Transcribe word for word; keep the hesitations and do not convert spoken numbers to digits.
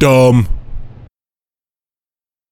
Dumb.